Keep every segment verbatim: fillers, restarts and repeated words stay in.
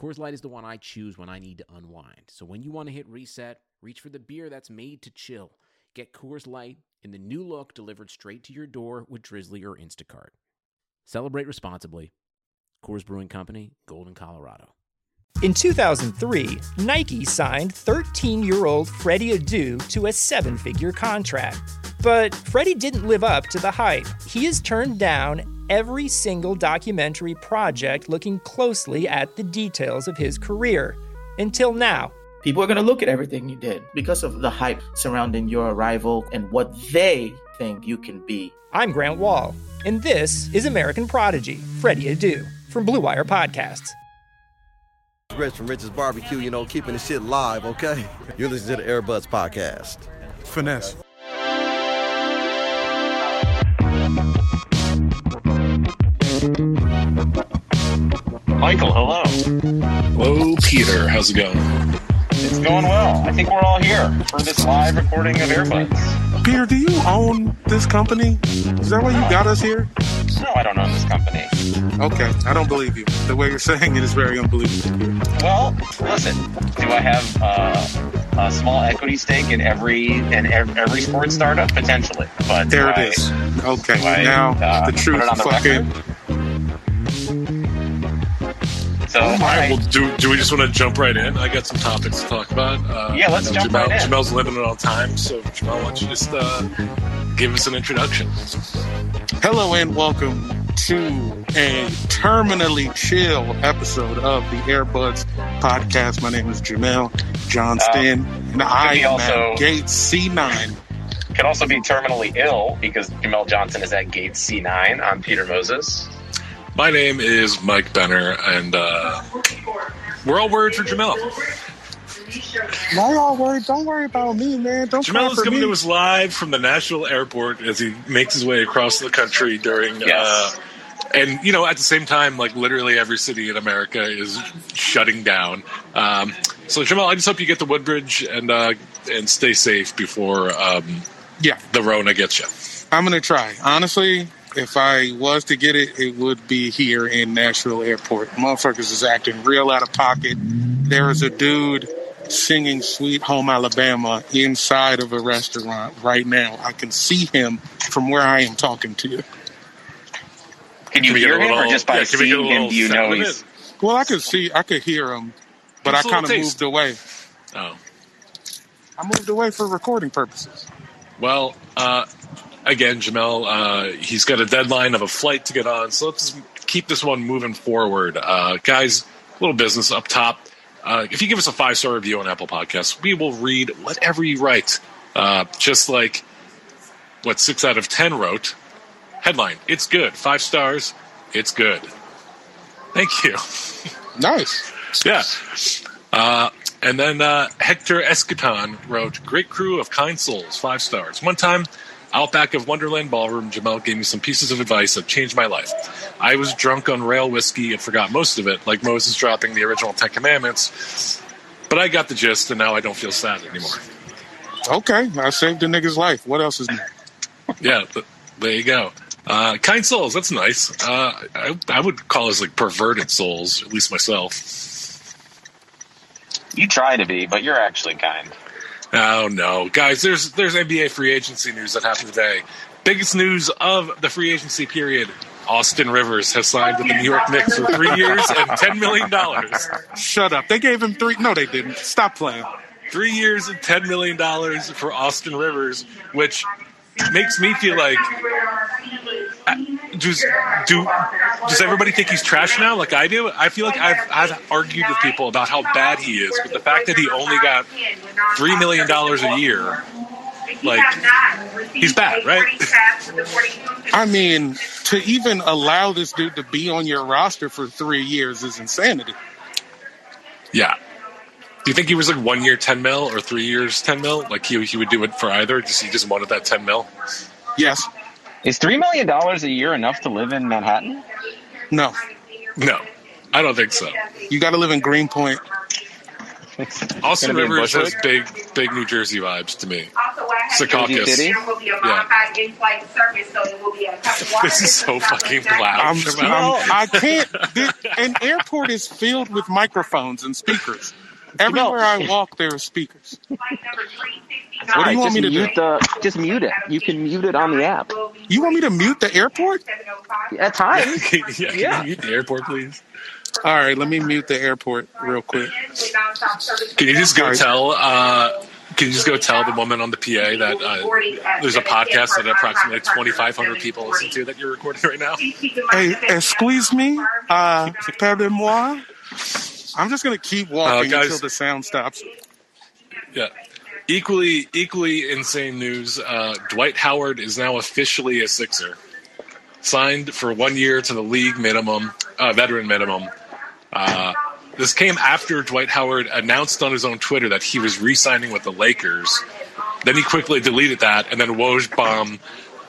Coors Light is the one I choose when I need to unwind. So when you want to hit reset, reach for the beer that's made to chill. Get Coors Light in the new look delivered straight to your door with Drizzly or Instacart. Celebrate responsibly. Coors Brewing Company, Golden, Colorado. In two thousand three, Nike signed thirteen-year-old Freddie Adu to a seven-figure contract. But Freddie didn't live up to the hype. He has turned down every single documentary project looking closely at the details of his career. Until now. People are going to look at everything you did because of the hype surrounding your arrival and what they think you can be. I'm Grant Wall, and this is American Prodigy, Freddie Adu, from Blue Wire Podcasts. Rich from Rich's Barbecue, you know, keeping the shit live, okay? You're listening to the Air Buds Podcast. Finesse. Michael, hello. Hello, Peter. How's it going? It's going well. I think we're all here for this live recording of Air Buds. Peter, do you own this company? Is that why you got us here? No, I don't own this company. Okay, I don't believe you. The way you're saying it is very unbelievable. Well, listen, do I have uh, a small equity stake in every in every sports startup? Potentially. But there it I, is. Okay, I, now uh, the truth fucking... So, all right. Well, do do we just want to jump right in? I got some topics to talk about. Uh, yeah, let's jump Jamel, right in. Jamel's living at all times, so Jamel, why don't you just uh, give us an introduction? Hello and welcome to a terminally chill episode of the Air Buds Podcast. My name is Jamel Johnston, um, and I am also at Gate C nine. Could also be terminally ill because Jamel Johnston is at Gate C nine. I'm Peter Moses. My name is Mike Benner, and uh, we're all worried for Jamel. Not all worried. Don't worry about me, man. Don't Jamel is coming me. to us live from the Nashville Airport as he makes his way across the country during... Yes. Uh, and, you know, at the same time, like, literally every city in America is shutting down. Um, so, Jamel, I just hope you get to Woodbridge and uh, and stay safe before um, yeah. the Rona gets you. I'm going to try. Honestly... If I was to get it, it would be here in Nashville Airport. Motherfuckers is acting real out of pocket. There is a dude singing Sweet Home Alabama inside of a restaurant right now. I can see him from where I am talking to you. Can you can hear him, little, or just by yeah, seeing him, do you know he's... Well, I could see, I could hear him, but I kind of moved away. Oh. I moved away for recording purposes. Well, uh... Again, Jamel, uh, he's got a deadline of a flight to get on, so let's keep this one moving forward. Uh, guys, little business up top. Uh, if you give us a five-star review on Apple Podcasts, we will read whatever you write. Uh, just like what six out of ten wrote. Headline, it's good. Five stars, it's good. Thank you. Nice. Yeah. Uh, and then uh, Hector Escaton wrote, great crew of kind souls, five stars. One time, out back of Wonderland Ballroom, Jamel gave me some pieces of advice that changed my life. I was drunk on rail whiskey and forgot most of it, like Moses dropping the original Ten Commandments. But I got the gist, and now I don't feel sad anymore. Okay, I saved the nigga's life. What else is new? Yeah, there you go. Uh, kind souls, that's nice. Uh, I, I would call us like perverted souls, at least myself. You try to be, but you're actually kind. Oh, no. Guys, there's there's N B A free agency news that happened today. Biggest news of the free agency period, Austin Rivers has signed with the New York Knicks for three years and ten million dollars. Shut up. They gave him three. No, they didn't. Stop playing. Three years and ten million dollars for Austin Rivers, which makes me feel like, does, do, does everybody think he's trash now like I do? I feel like I've, I've argued with people about how bad he is, but the fact that he only got three million dollars a year, like, he's bad, right? I mean, to even allow this dude to be on your roster for three years is insanity. Yeah. Do you think he was like one year ten mil or three years ten mil? Like he he would do it for either? Just he just wanted that ten mil? Yes. Is three million dollars a year enough to live in Manhattan? No. No. I don't think so. You gotta live in Greenpoint. Austin Rivers has big big New Jersey vibes to me. Secaucus. Yeah. This is so fucking loud. I'm, I'm, I can't this, an airport is filled with microphones and speakers. Everywhere I walk, there are speakers. What do you want me to do? The, just mute it. You can mute it on the app. You want me to mute the airport? At times. Yeah, yeah, yeah. Can you mute the airport, please? All right, let me mute the airport real quick. Can you just go tell? Uh, can you just go tell the woman on the P A that uh, there's a podcast that approximately twenty-five hundred people listen to that you're recording right now? Hey, excuse me. Uh, pardon-moi. I'm just going to keep walking uh, guys, until the sound stops. Yeah. Equally equally insane news. Uh, Dwight Howard is now officially a Sixer. Signed for one year to the league minimum, uh, veteran minimum. Uh, this came after Dwight Howard announced on his own Twitter that he was re-signing with the Lakers. Then he quickly deleted that, and then Woj bomb,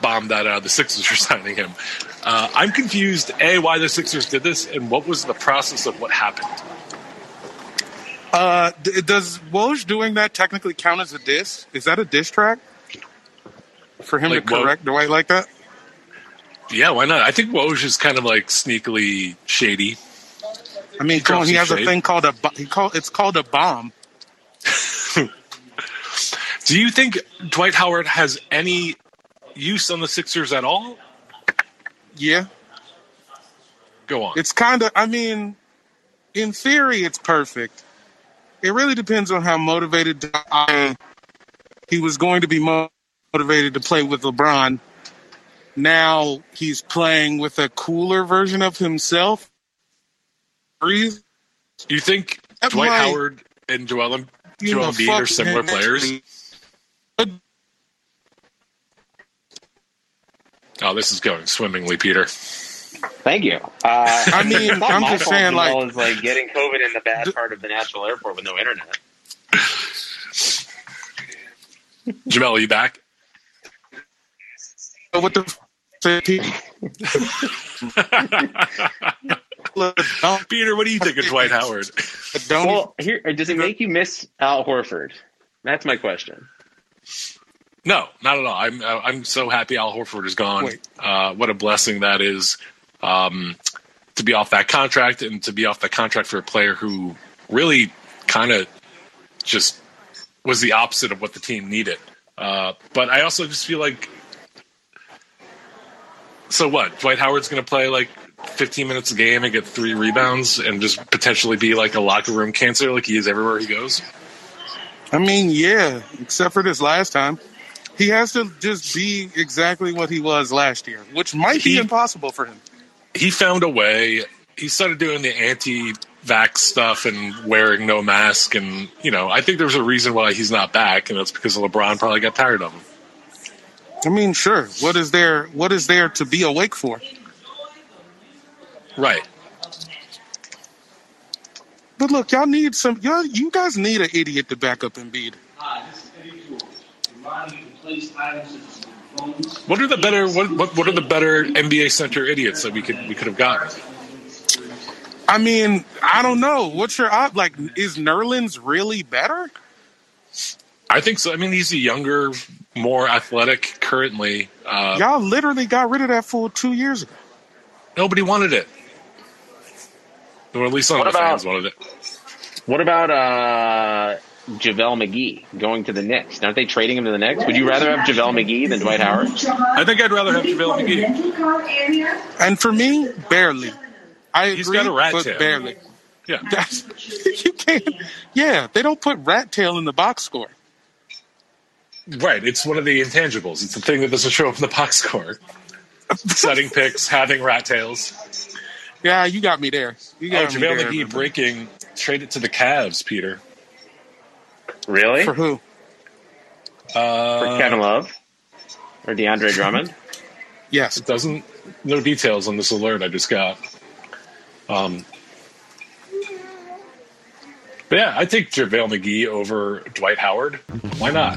bombed that uh, the Sixers were signing him. Uh, I'm confused, A, why the Sixers did this, and what was the process of what happened? Uh, does Woj doing that technically count as a diss? Is that a diss track? For him like to correct Woj, Dwight like that? Yeah, why not? I think Woj is kind of like sneakily shady. I mean, he, on, he has shade. a thing called a he call, it's called a bomb. Do you think Dwight Howard has any use on the Sixers at all? Yeah. Go on. It's kind of, I mean, in theory, it's perfect. It really depends on how motivated I, he was going to be motivated to play with LeBron. Now he's playing with a cooler version of himself. You think That's Dwight like, Howard and Joel, Joel Embiid are similar players? Oh, this is going swimmingly, Peter. Thank you. Uh, I mean, I'm just saying, like, as well as, like, getting COVID in the bad d- part of the Nashville Airport with no internet. Jamel, are you back? What the? F- Peter, what do you think of Dwight Howard? Well, here, does it make you miss Al Horford? That's my question. No, not at all. I'm I'm so happy Al Horford is gone. Uh, what a blessing that is. Um, to be off that contract and to be off that contract for a player who really kind of just was the opposite of what the team needed. Uh, but I also just feel like, so what? Dwight Howard's going to play like fifteen minutes a game and get three rebounds and just potentially be like a locker room cancer like he is everywhere he goes? I mean, yeah, except for this last time. He has to just be exactly what he was last year, which might be he, impossible for him. He found a way. He started doing the anti vax stuff and wearing no mask. And, you know, I think there's a reason why he's not back, and that's because LeBron probably got tired of him. I mean, sure. What is there, what is there to be awake for? Right. But look, y'all need some, y'all, you guys need an idiot to back up Embiid. What are the better, what, what, what are the better N B A center idiots that we could, we could have gotten? I mean, I don't know. What's your op? Like, is Nerlens really better? I think so. I mean, he's a younger, more athletic currently. Uh, Y'all literally got rid of that fool two years ago. Nobody wanted it. Or at least some what of the about, fans wanted it. What about uh, JaVale McGee going to the Knicks? Aren't they trading him to the Knicks? Would you rather have JaVale McGee than Dwight Howard? I think I'd rather have JaVale McGee. And for me, barely. I agree, He's got a rat but tail. barely. Yeah. That's, you can't. Yeah, they don't put rat tail in the box score. Right, it's one of the intangibles. It's the thing that doesn't show up in the box score. Setting picks, having rat tails. Yeah, you got me there. You got oh, me JaVale McGee breaking, trade it to the Cavs, Peter. Really? For who? Uh, For Kevin Love? Or DeAndre Drummond? Yes. It doesn't, no details on this alert I just got. Um, but yeah, I take JaVale McGee over Dwight Howard. Why not?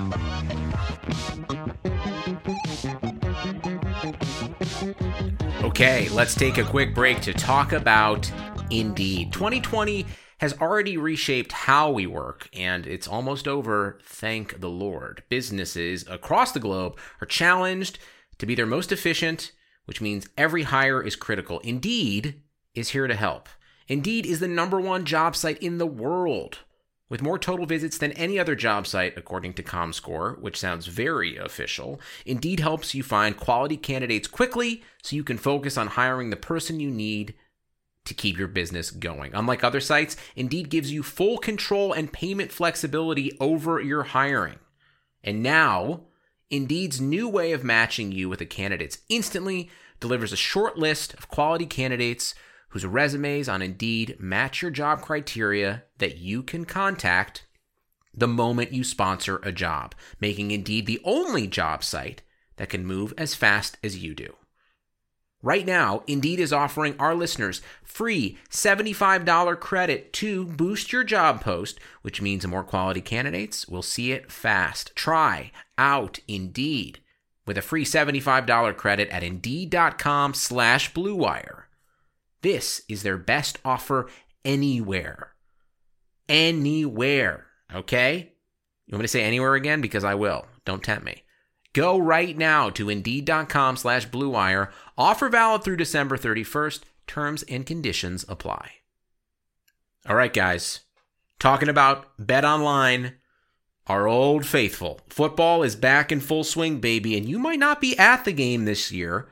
Okay, let's take a quick break to talk about Indeed. twenty twenty has already reshaped how we work, and it's almost over, thank the Lord. Businesses across the globe are challenged to be their most efficient, which means every hire is critical. Indeed is here to help. Indeed is the number one job site in the world, with more total visits than any other job site, according to Comscore, which sounds very official. Indeed helps you find quality candidates quickly so you can focus on hiring the person you need to keep your business going. Unlike other sites, Indeed gives you full control and payment flexibility over your hiring. And now, Indeed's new way of matching you with the candidates instantly delivers a short list of quality candidates whose resumes on Indeed match your job criteria that you can contact the moment you sponsor a job, making Indeed the only job site that can move as fast as you do. Right now, Indeed is offering our listeners free seventy-five dollars credit to boost your job post, which means more quality candidates will see it fast. Try out Indeed with a free seventy-five dollars credit at Indeed.com slash BlueWire. This is their best offer anywhere. Anywhere, okay? You want me to say anywhere again? Because I will. Don't tempt me. Go right now to Indeed.com slash BlueWire. Offer valid through December thirty-first. Terms and conditions apply. All right, guys. Talking about BetOnline, our old faithful. Football is back in full swing, baby, and you might not be at the game this year,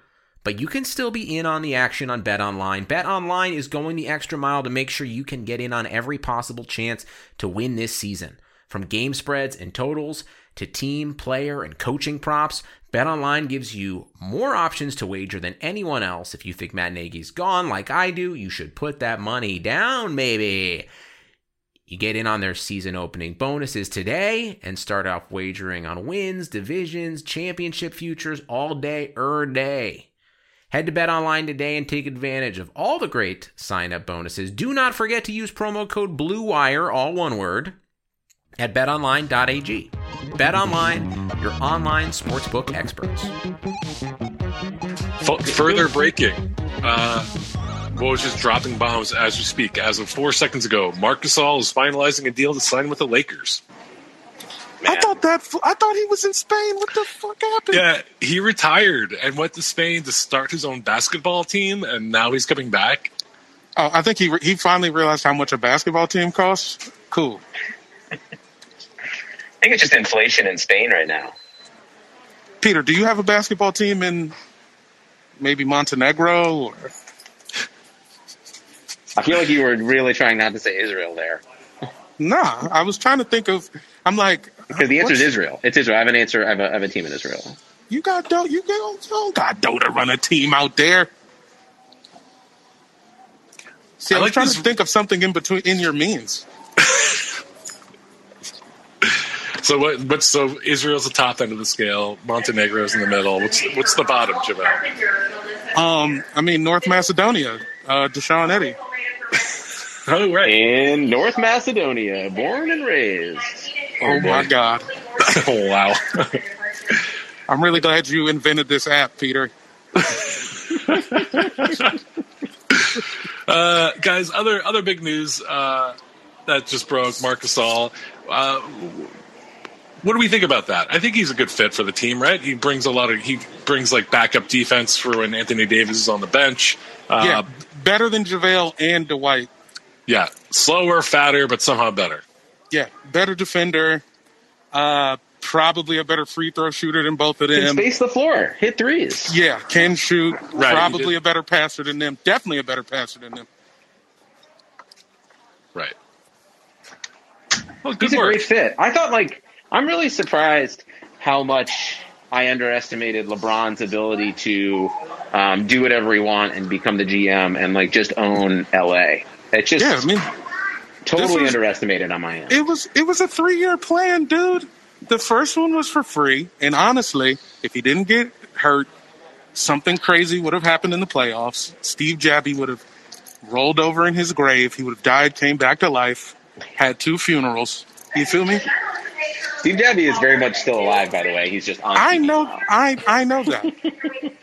but you can still be in on the action on BetOnline. BetOnline is going the extra mile to make sure you can get in on every possible chance to win this season. From game spreads and totals to team, player, and coaching props, BetOnline gives you more options to wager than anyone else. If you think Matt Nagy's gone like I do, you should put that money down, maybe. You get in on their season opening bonuses today and start off wagering on wins, divisions, championship futures all day er day. Head to BetOnline today and take advantage of all the great sign-up bonuses. Do not forget to use promo code BLUEWIRE, all one word, at bet online dot a g. BetOnline, your online sportsbook experts. F- further breaking. Uh, Woj is dropping bombs as we speak. As of four seconds ago, Marc Gasol is finalizing a deal to sign with the Lakers. Man. I thought that I thought he was in Spain. What the fuck happened? Yeah, he retired and went to Spain to start his own basketball team, and now he's coming back. Oh, I think he re- he finally realized how much a basketball team costs. Cool. I think it's just inflation in Spain right now. Peter, do you have a basketball team in maybe Montenegro? Or... I feel like you were really trying not to say Israel there. Nah, I was trying to think of. I'm like, because the answer is Israel. It's Israel. I have an answer. I have a, I have a team in Israel. You got dough. You don't got dough to run a team out there. See, I, I was like trying these... to think of something in between in your means. So what? But so Israel's the top end of the scale. Montenegro's in the middle. What's what's the bottom, JaVale? Um, I mean North Macedonia, uh, Deshaun Eddy. Oh right, in North Macedonia, born and raised. Oh, oh my God! Oh wow! I'm really glad you invented this app, Peter. uh, guys, other other big news uh, that just broke: Marc Gasol. Uh, what do we think about that? I think he's a good fit for the team, right? He brings a lot of he brings like backup defense for when Anthony Davis is on the bench. Uh, yeah, better than JaVale and Dwight. Yeah, slower, fatter, but somehow better. Yeah, better defender. Uh, probably a better free throw shooter than both of them. Can space the floor, hit threes. Yeah, can shoot. Right, probably a better passer than them. Definitely a better passer than them. Right. Well, good He's work. a great fit. I thought, like, I'm really surprised how much I underestimated LeBron's ability to um, do whatever he wants and become the G M and, like, just own L A. It's just yeah, I mean, totally was, underestimated on my end. It was it was a three-year plan, dude. The first one was for free, and honestly, if he didn't get hurt, something crazy would have happened in the playoffs. Steve Dabby would have rolled over in his grave. He would have died, came back to life, had two funerals. You feel me? Steve Dabby is very much still alive, by the way. He's just on I T V know now. I I know that.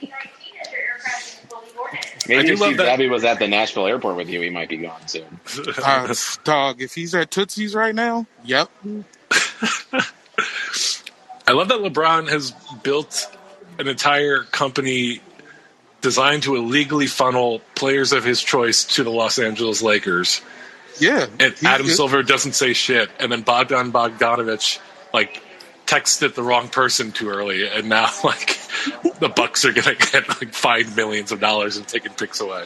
Maybe if Steve Dabby was at the Nashville Airport with you, he might be gone soon. uh, dog, if he's at Tootsie's right now, yep. I love that LeBron has built an entire company designed to illegally funnel players of his choice to the Los Angeles Lakers. Yeah. And Adam good. Silver doesn't say shit. And then Bogdan Bogdanović, like, texted the wrong person too early, and now like the Bucks are gonna get like fined millions of dollars and taking picks away.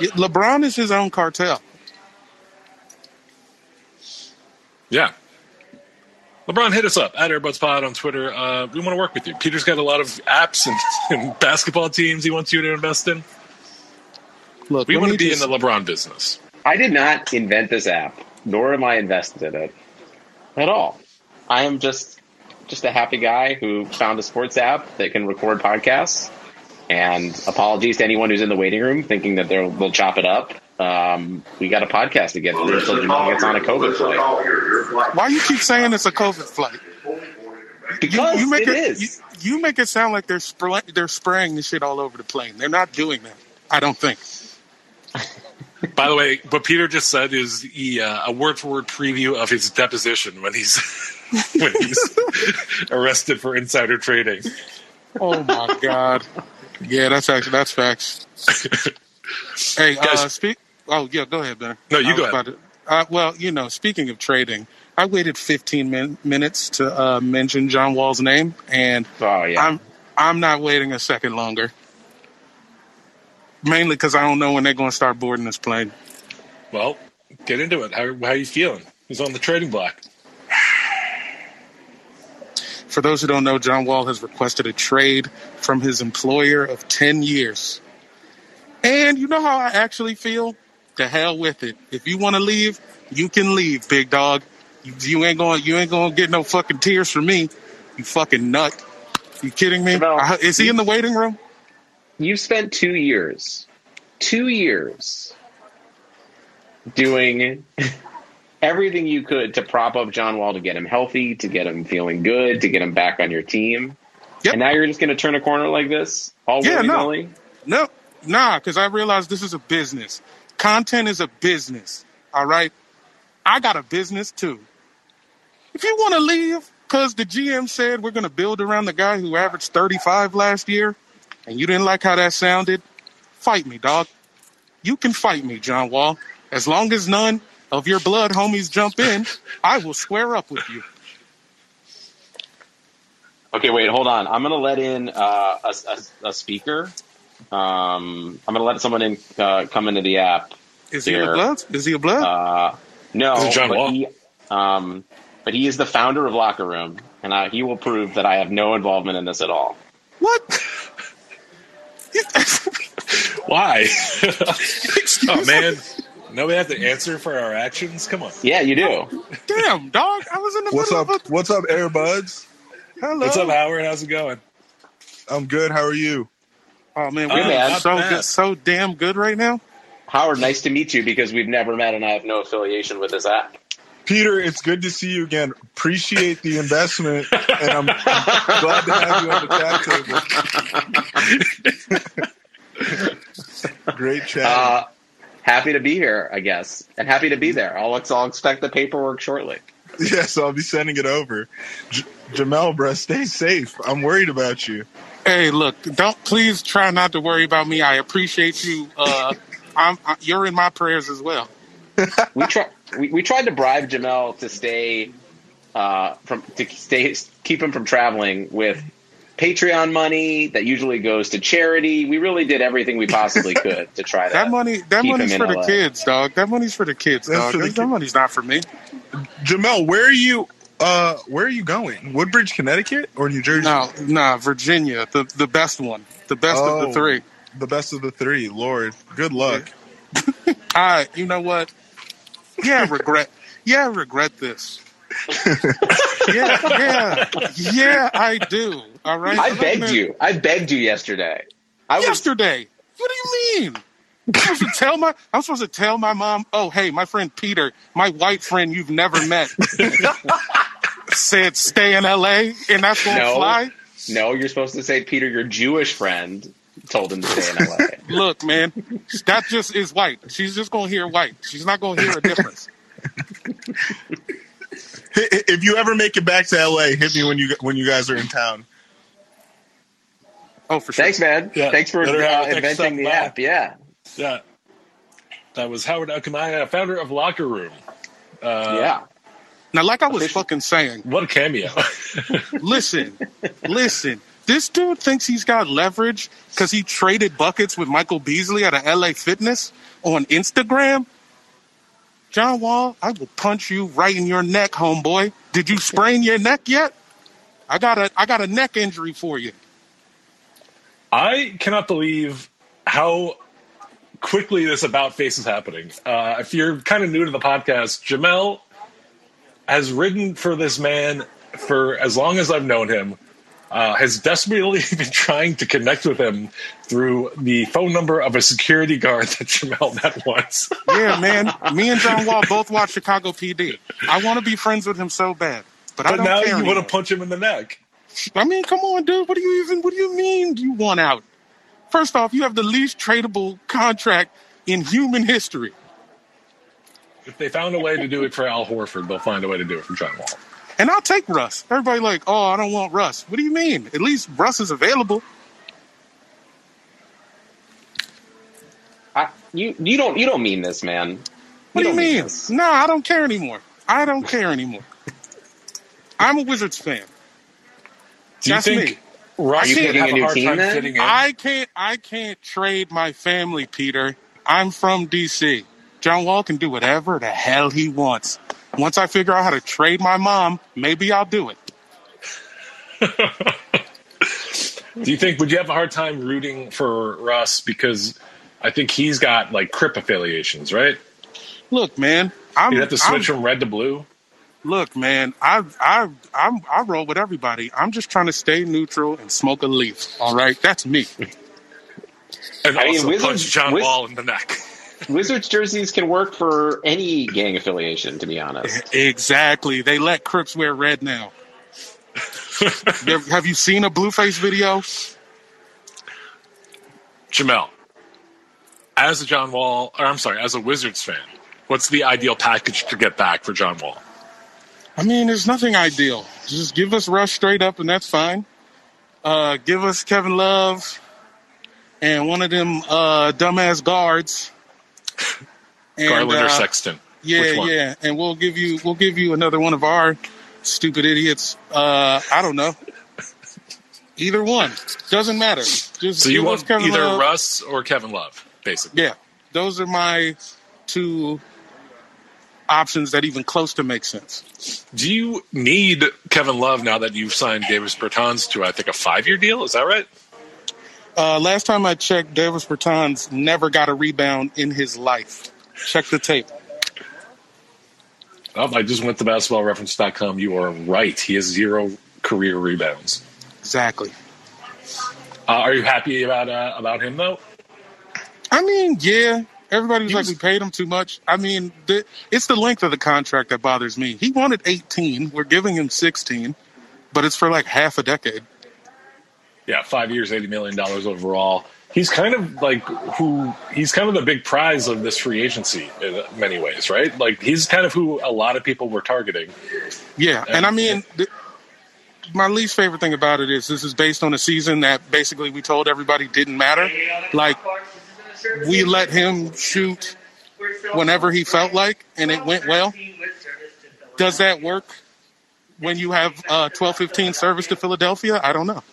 LeBron is his own cartel. Yeah, LeBron, hit us up at Air Buds Pod on Twitter. Uh, we want to work with you. Peter's got a lot of apps and, and basketball teams he wants you to invest in. Look, we want to be just... in the LeBron business. I did not invent this app, nor am I invested in it at all. I am just just a happy guy who found a sports app that can record podcasts. And apologies to anyone who's in the waiting room thinking that they'll they'll chop it up. Um, we got a podcast to get well, through, so Jamal gets on a COVID flight. Why do you keep saying it's a COVID flight? Because you, you make it, it is. You, you make it sound like they're spray, they're spraying the shit all over the plane. They're not doing that, I don't think. By the way, what Peter just said is the, uh, a word-for-word preview of his deposition when he's when he's arrested for insider trading. Oh my God! Yeah, that's actually that's facts. Hey, guys, uh, speak. Oh yeah, go ahead, Ben. No, you go ahead. To, uh, well, you know, speaking of trading, I waited fifteen min- minutes to uh, mention John Wall's name, and oh, yeah. I'm I'm not waiting a second longer. Mainly because I don't know when they're going to start boarding this plane. Well, get into it. How, how are you feeling? He's on the trading block. For those who don't know, John Wall has requested a trade from his employer of ten years. And you know how I actually feel? To hell with it. If you want to leave, you can leave, big dog. You, you ain't going you ain't going to get no fucking tears from me. You fucking nut. You kidding me? I, is he in the waiting room? You've spent two years, two years doing everything you could to prop up John Wall, to get him healthy, to get him feeling good, to get him back on your team. Yep. And now you're just going to turn a corner like this? All yeah, willy-nilly? No, no, nah, because I realized this is a business. Content is a business, all right? I got a business, too. If you want to leave because the G M said we're going to build around the guy who averaged thirty-five last year, and you didn't like how that sounded, fight me, dog. You can fight me, John Wall. As long as none of your blood homies jump in, I will square up with you. Okay, wait, hold on. I'm going to let in uh, a, a, a speaker. Um, I'm going to let someone in uh, come into the app. Is here. He a blood? Is he a blood? Uh, no. Is it John but Wall? He, um, but he is the founder of Locker Room, and I, he will prove that I have no involvement in this at all. What? Why? Oh, man. No, we have to answer for our actions? Come on. Yeah, you do. Oh, damn, dog. I was in the what's middle up, of it. What's up, Air Buds? Hello. What's up, Howard? How's it going? I'm good. How are you? Oh, man. We're uh, so good, so damn good right now. Howard, nice to meet you because we've never met and I have no affiliation with this app. Peter, it's good to see you again. Appreciate the investment, and I'm, I'm glad to have you on the chat table. Great chat. Uh, happy to be here, I guess, and happy to be there. I'll, I'll expect the paperwork shortly. Yeah, so I'll be sending it over. J- Jamel, bruh, stay safe. I'm worried about you. Hey, look, don't please try not to worry about me. I appreciate you. Uh, I'm, I, you're in my prayers as well. We try. We, we tried to bribe Jamel to stay, uh, from to stay, keep him from traveling with Patreon money that usually goes to charity. We really did everything we possibly could to try to that money. That money's for the kids, dog. That money's for the kids, dog. That money's not for me. Jamel, where are you? Uh, where are you going? Woodbridge, Connecticut, or New Jersey? No, no, Virginia, the the best one, the best oh, of the three, the best of the three. Lord, good luck. All right, you know what? Yeah, regret. Yeah, regret this. yeah, yeah, yeah. I do. All right. I begged gonna... you. I begged you yesterday. I yesterday. Was... What do you mean? I'm supposed to tell my. I'm supposed to tell my mom. Oh, hey, my friend Peter, my white friend you've never met, said stay in L A, and that's gonna no, fly. No, you're supposed to say Peter, your Jewish friend, told him to stay in L A. Look, man, that just is white. She's just going to hear white. She's not going to hear a difference. If you ever make it back to L A, hit me when you when you guys are in town. Oh, for sure. Thanks, man. Yeah. Thanks for uh, inventing the app. Yeah. Yeah. That was Howard Akamaya, founder of Locker Room. Uh, yeah. Now, like I was Official. fucking saying. What a cameo. listen. Listen. This dude thinks he's got leverage because he traded buckets with Michael Beasley at a L A Fitness on Instagram. John Wall, I will punch you right in your neck, homeboy. Did you sprain your neck yet? I got a I got a neck injury for you. I cannot believe how quickly this about face is happening. Uh, if you're kind of new to the podcast, Jamel has ridden for this man for as long as I've known him. Uh, has desperately been trying to connect with him through the phone number of a security guard that Jamel met once. Yeah, man. Me and John Wall both watch Chicago P D. I want to be friends with him so bad, but, but I don't now care you anymore. Want to punch him in the neck. I mean, come on, dude. What do you even? What do you mean you want out? First off, you have the least tradable contract in human history. If they found a way to do it for Al Horford, they'll find a way to do it for John Wall. And I'll take Russ. Everybody like, oh, I don't want Russ. What do you mean? At least Russ is available. I, you you don't you don't mean this, man. What do you mean? No, I don't care anymore. I don't care anymore. I'm a Wizards fan. Do you think Russ could have a hard time fitting in? I can't I can't trade my family, Peter. I'm from D C. John Wall can do whatever the hell he wants. Once I figure out how to trade my mom, maybe I'll do it. Do you think, would you have a hard time rooting for Russ? Because I think he's got, like, Crip affiliations, right? Look, man. I'm, You'd have to switch I'm, from red to blue? Look, man, I I I'm, I roll with everybody. I'm just trying to stay neutral and smoke a leaf, all right? That's me. And I also mean, Wizards, punch John Wiz- Wall in the neck. Wizards jerseys can work for any gang affiliation, to be honest. Exactly. They let Crips wear red now. Have you seen a Blueface video? Jamel, as a John Wall, or I'm sorry, as a Wizards fan, what's the ideal package to get back for John Wall? I mean, there's nothing ideal. Just give us Rush straight up, and that's fine. Uh, give us Kevin Love and one of them uh, dumbass guards. And, Garland or uh, Sexton. Yeah, yeah, and we'll give you we'll give you another one of our stupid idiots. Uh, I don't know. Either one doesn't matter. Just so you want Kevin either Love. Russ or Kevin Love, basically. Yeah, those are my two options that even close to make sense. Do you need Kevin Love now that you've signed Davis Bertans to I think a five year deal? Is that right? Uh, last time I checked, Davis Bertans never got a rebound in his life. Check the tape. Oh, I just went to basketball reference dot com. You are right. He has zero career rebounds. Exactly. Uh, are you happy about uh, about him, though? I mean, yeah. Everybody's was, like, we paid him too much. I mean, the, it's the length of the contract that bothers me. He wanted eighteen. We're giving him sixteen, but it's for like half a decade. Yeah, five years, eighty million dollars overall. He's kind of like who – he's kind of the big prize of this free agency in many ways, right? Like, he's kind of who a lot of people were targeting. Yeah, and, and I mean, th- my least favorite thing about it is this is based on a season that basically we told everybody didn't matter. Like, we let him shoot whenever he felt like, and it went well. Does that work when you have twelve fifteen service to Philadelphia? I don't know.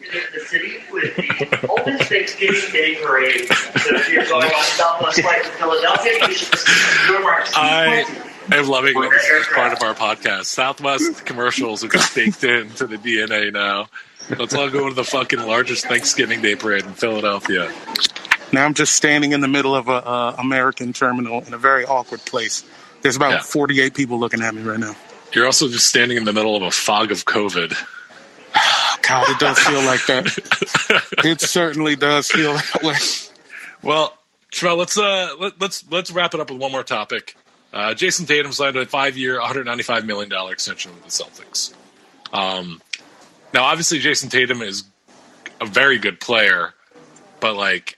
The city with the open space Day parade. So if you're going on Southwest flight to Philadelphia, you should listen to our I am loving that this is part of our podcast. Southwest commercials are just baked into the D N A now. Let's all go to the fucking largest Thanksgiving Day parade in Philadelphia. Now I'm just standing in the middle of a uh, American terminal in a very awkward place. There's about yeah. forty-eight people looking at me right now. You're also just standing in the middle of a fog of COVID. God, it does feel like that. It certainly does feel that way. Well, Trell, let's uh, let, let's let's wrap it up with one more topic. Uh, Jason Tatum signed a five-year, one hundred ninety-five million dollars extension with the Celtics. Um, now, obviously, Jason Tatum is a very good player, but like,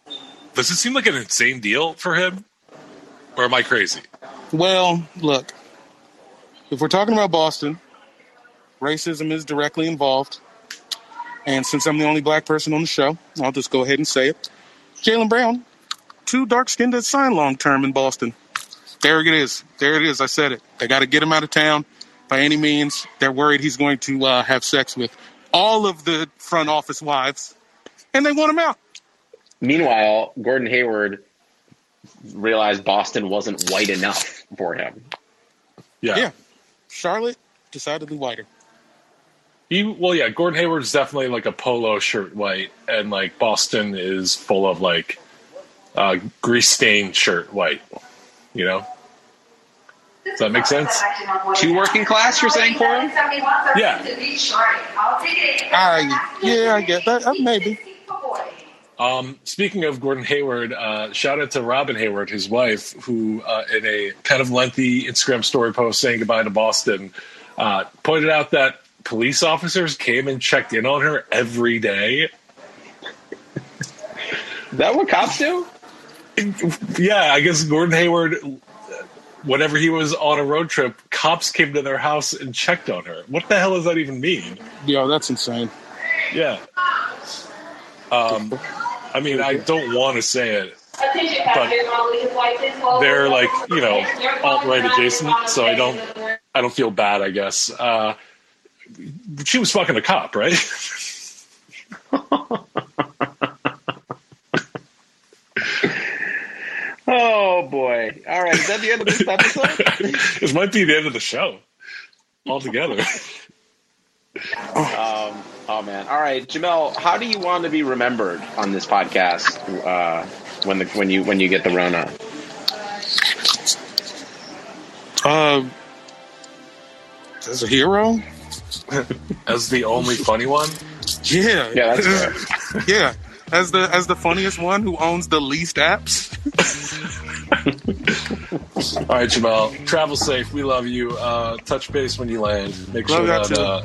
does it seem like an insane deal for him, or am I crazy? Well, look, if we're talking about Boston, racism is directly involved. And since I'm the only black person on the show, I'll just go ahead and say it. Jaylen Brown, too dark-skinned to sign long-term in Boston. There it is. There it is. I said it. They got to get him out of town by any means. They're worried he's going to uh, have sex with all of the front office wives, and they want him out. Meanwhile, Gordon Hayward realized Boston wasn't white enough for him. Yeah. Yeah. Charlotte, decidedly whiter. He, well, yeah, Gordon Hayward's definitely like a polo shirt white, and like Boston is full of like uh, grease-stained shirt white, you know? Does that make sense? Two working class, you're saying, for him? Yeah. Uh, yeah, I get that. Uh, maybe. Um, speaking of Gordon Hayward, uh, shout out to Robin Hayward, his wife, who uh, in a kind of lengthy Instagram story post saying goodbye to Boston, uh, pointed out that police officers came and checked in on her every day. Is that what cops do? Yeah, I guess Gordon Hayward, whenever he was on a road trip, cops came to their house and checked on her. What the hell does that even mean? Yo, that's insane. Yeah. Um, I mean, I don't want to say it, but they're like, you know, alt-right adjacent, so I don't, I don't feel bad, I guess. Uh, She was fucking a cop, right? Oh, boy. All right. Is that the end of this episode? This might be the end of the show altogether. um, oh, man. All right. Jamel, how do you want to be remembered on this podcast uh, when the when you when you get the Rona? Uh, as a hero? As the only funny one? Yeah. Yeah, that's fair. Yeah. As the as the funniest one who owns the least apps. All right, Jamel. Travel safe. We love you. Uh, touch base when you land. Make love sure that... that uh,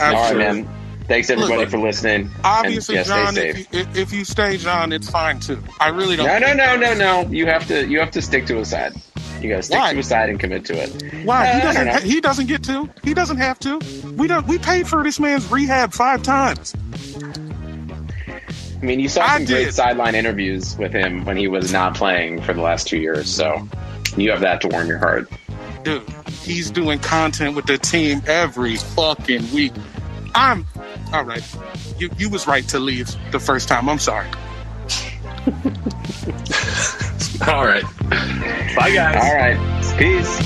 all right, man. Thanks, everybody, Look, for listening. Obviously, and, yeah, John, if you, if you stay, John, it's fine, too. I really don't... No, no, no, no, no. You have to, you have to stick to a side. You gotta stick Why? to a side and commit to it. Why? Uh, he doesn't. He doesn't get to. He doesn't have to. We don't. We paid for this man's rehab five times. I mean, you saw some great sideline interviews with him when he was not playing for the last two years. So you have that to warm your heart, dude. He's doing content with the team every fucking week. I'm all right. You you was right to leave the first time. I'm sorry. All right. Bye, guys. All right. Peace.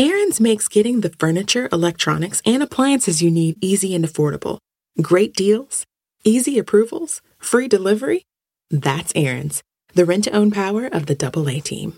Aaron's makes getting the furniture, electronics, and appliances you need easy and affordable. Great deals, easy approvals, free delivery. That's Aaron's, the rent-to-own power of the double A team.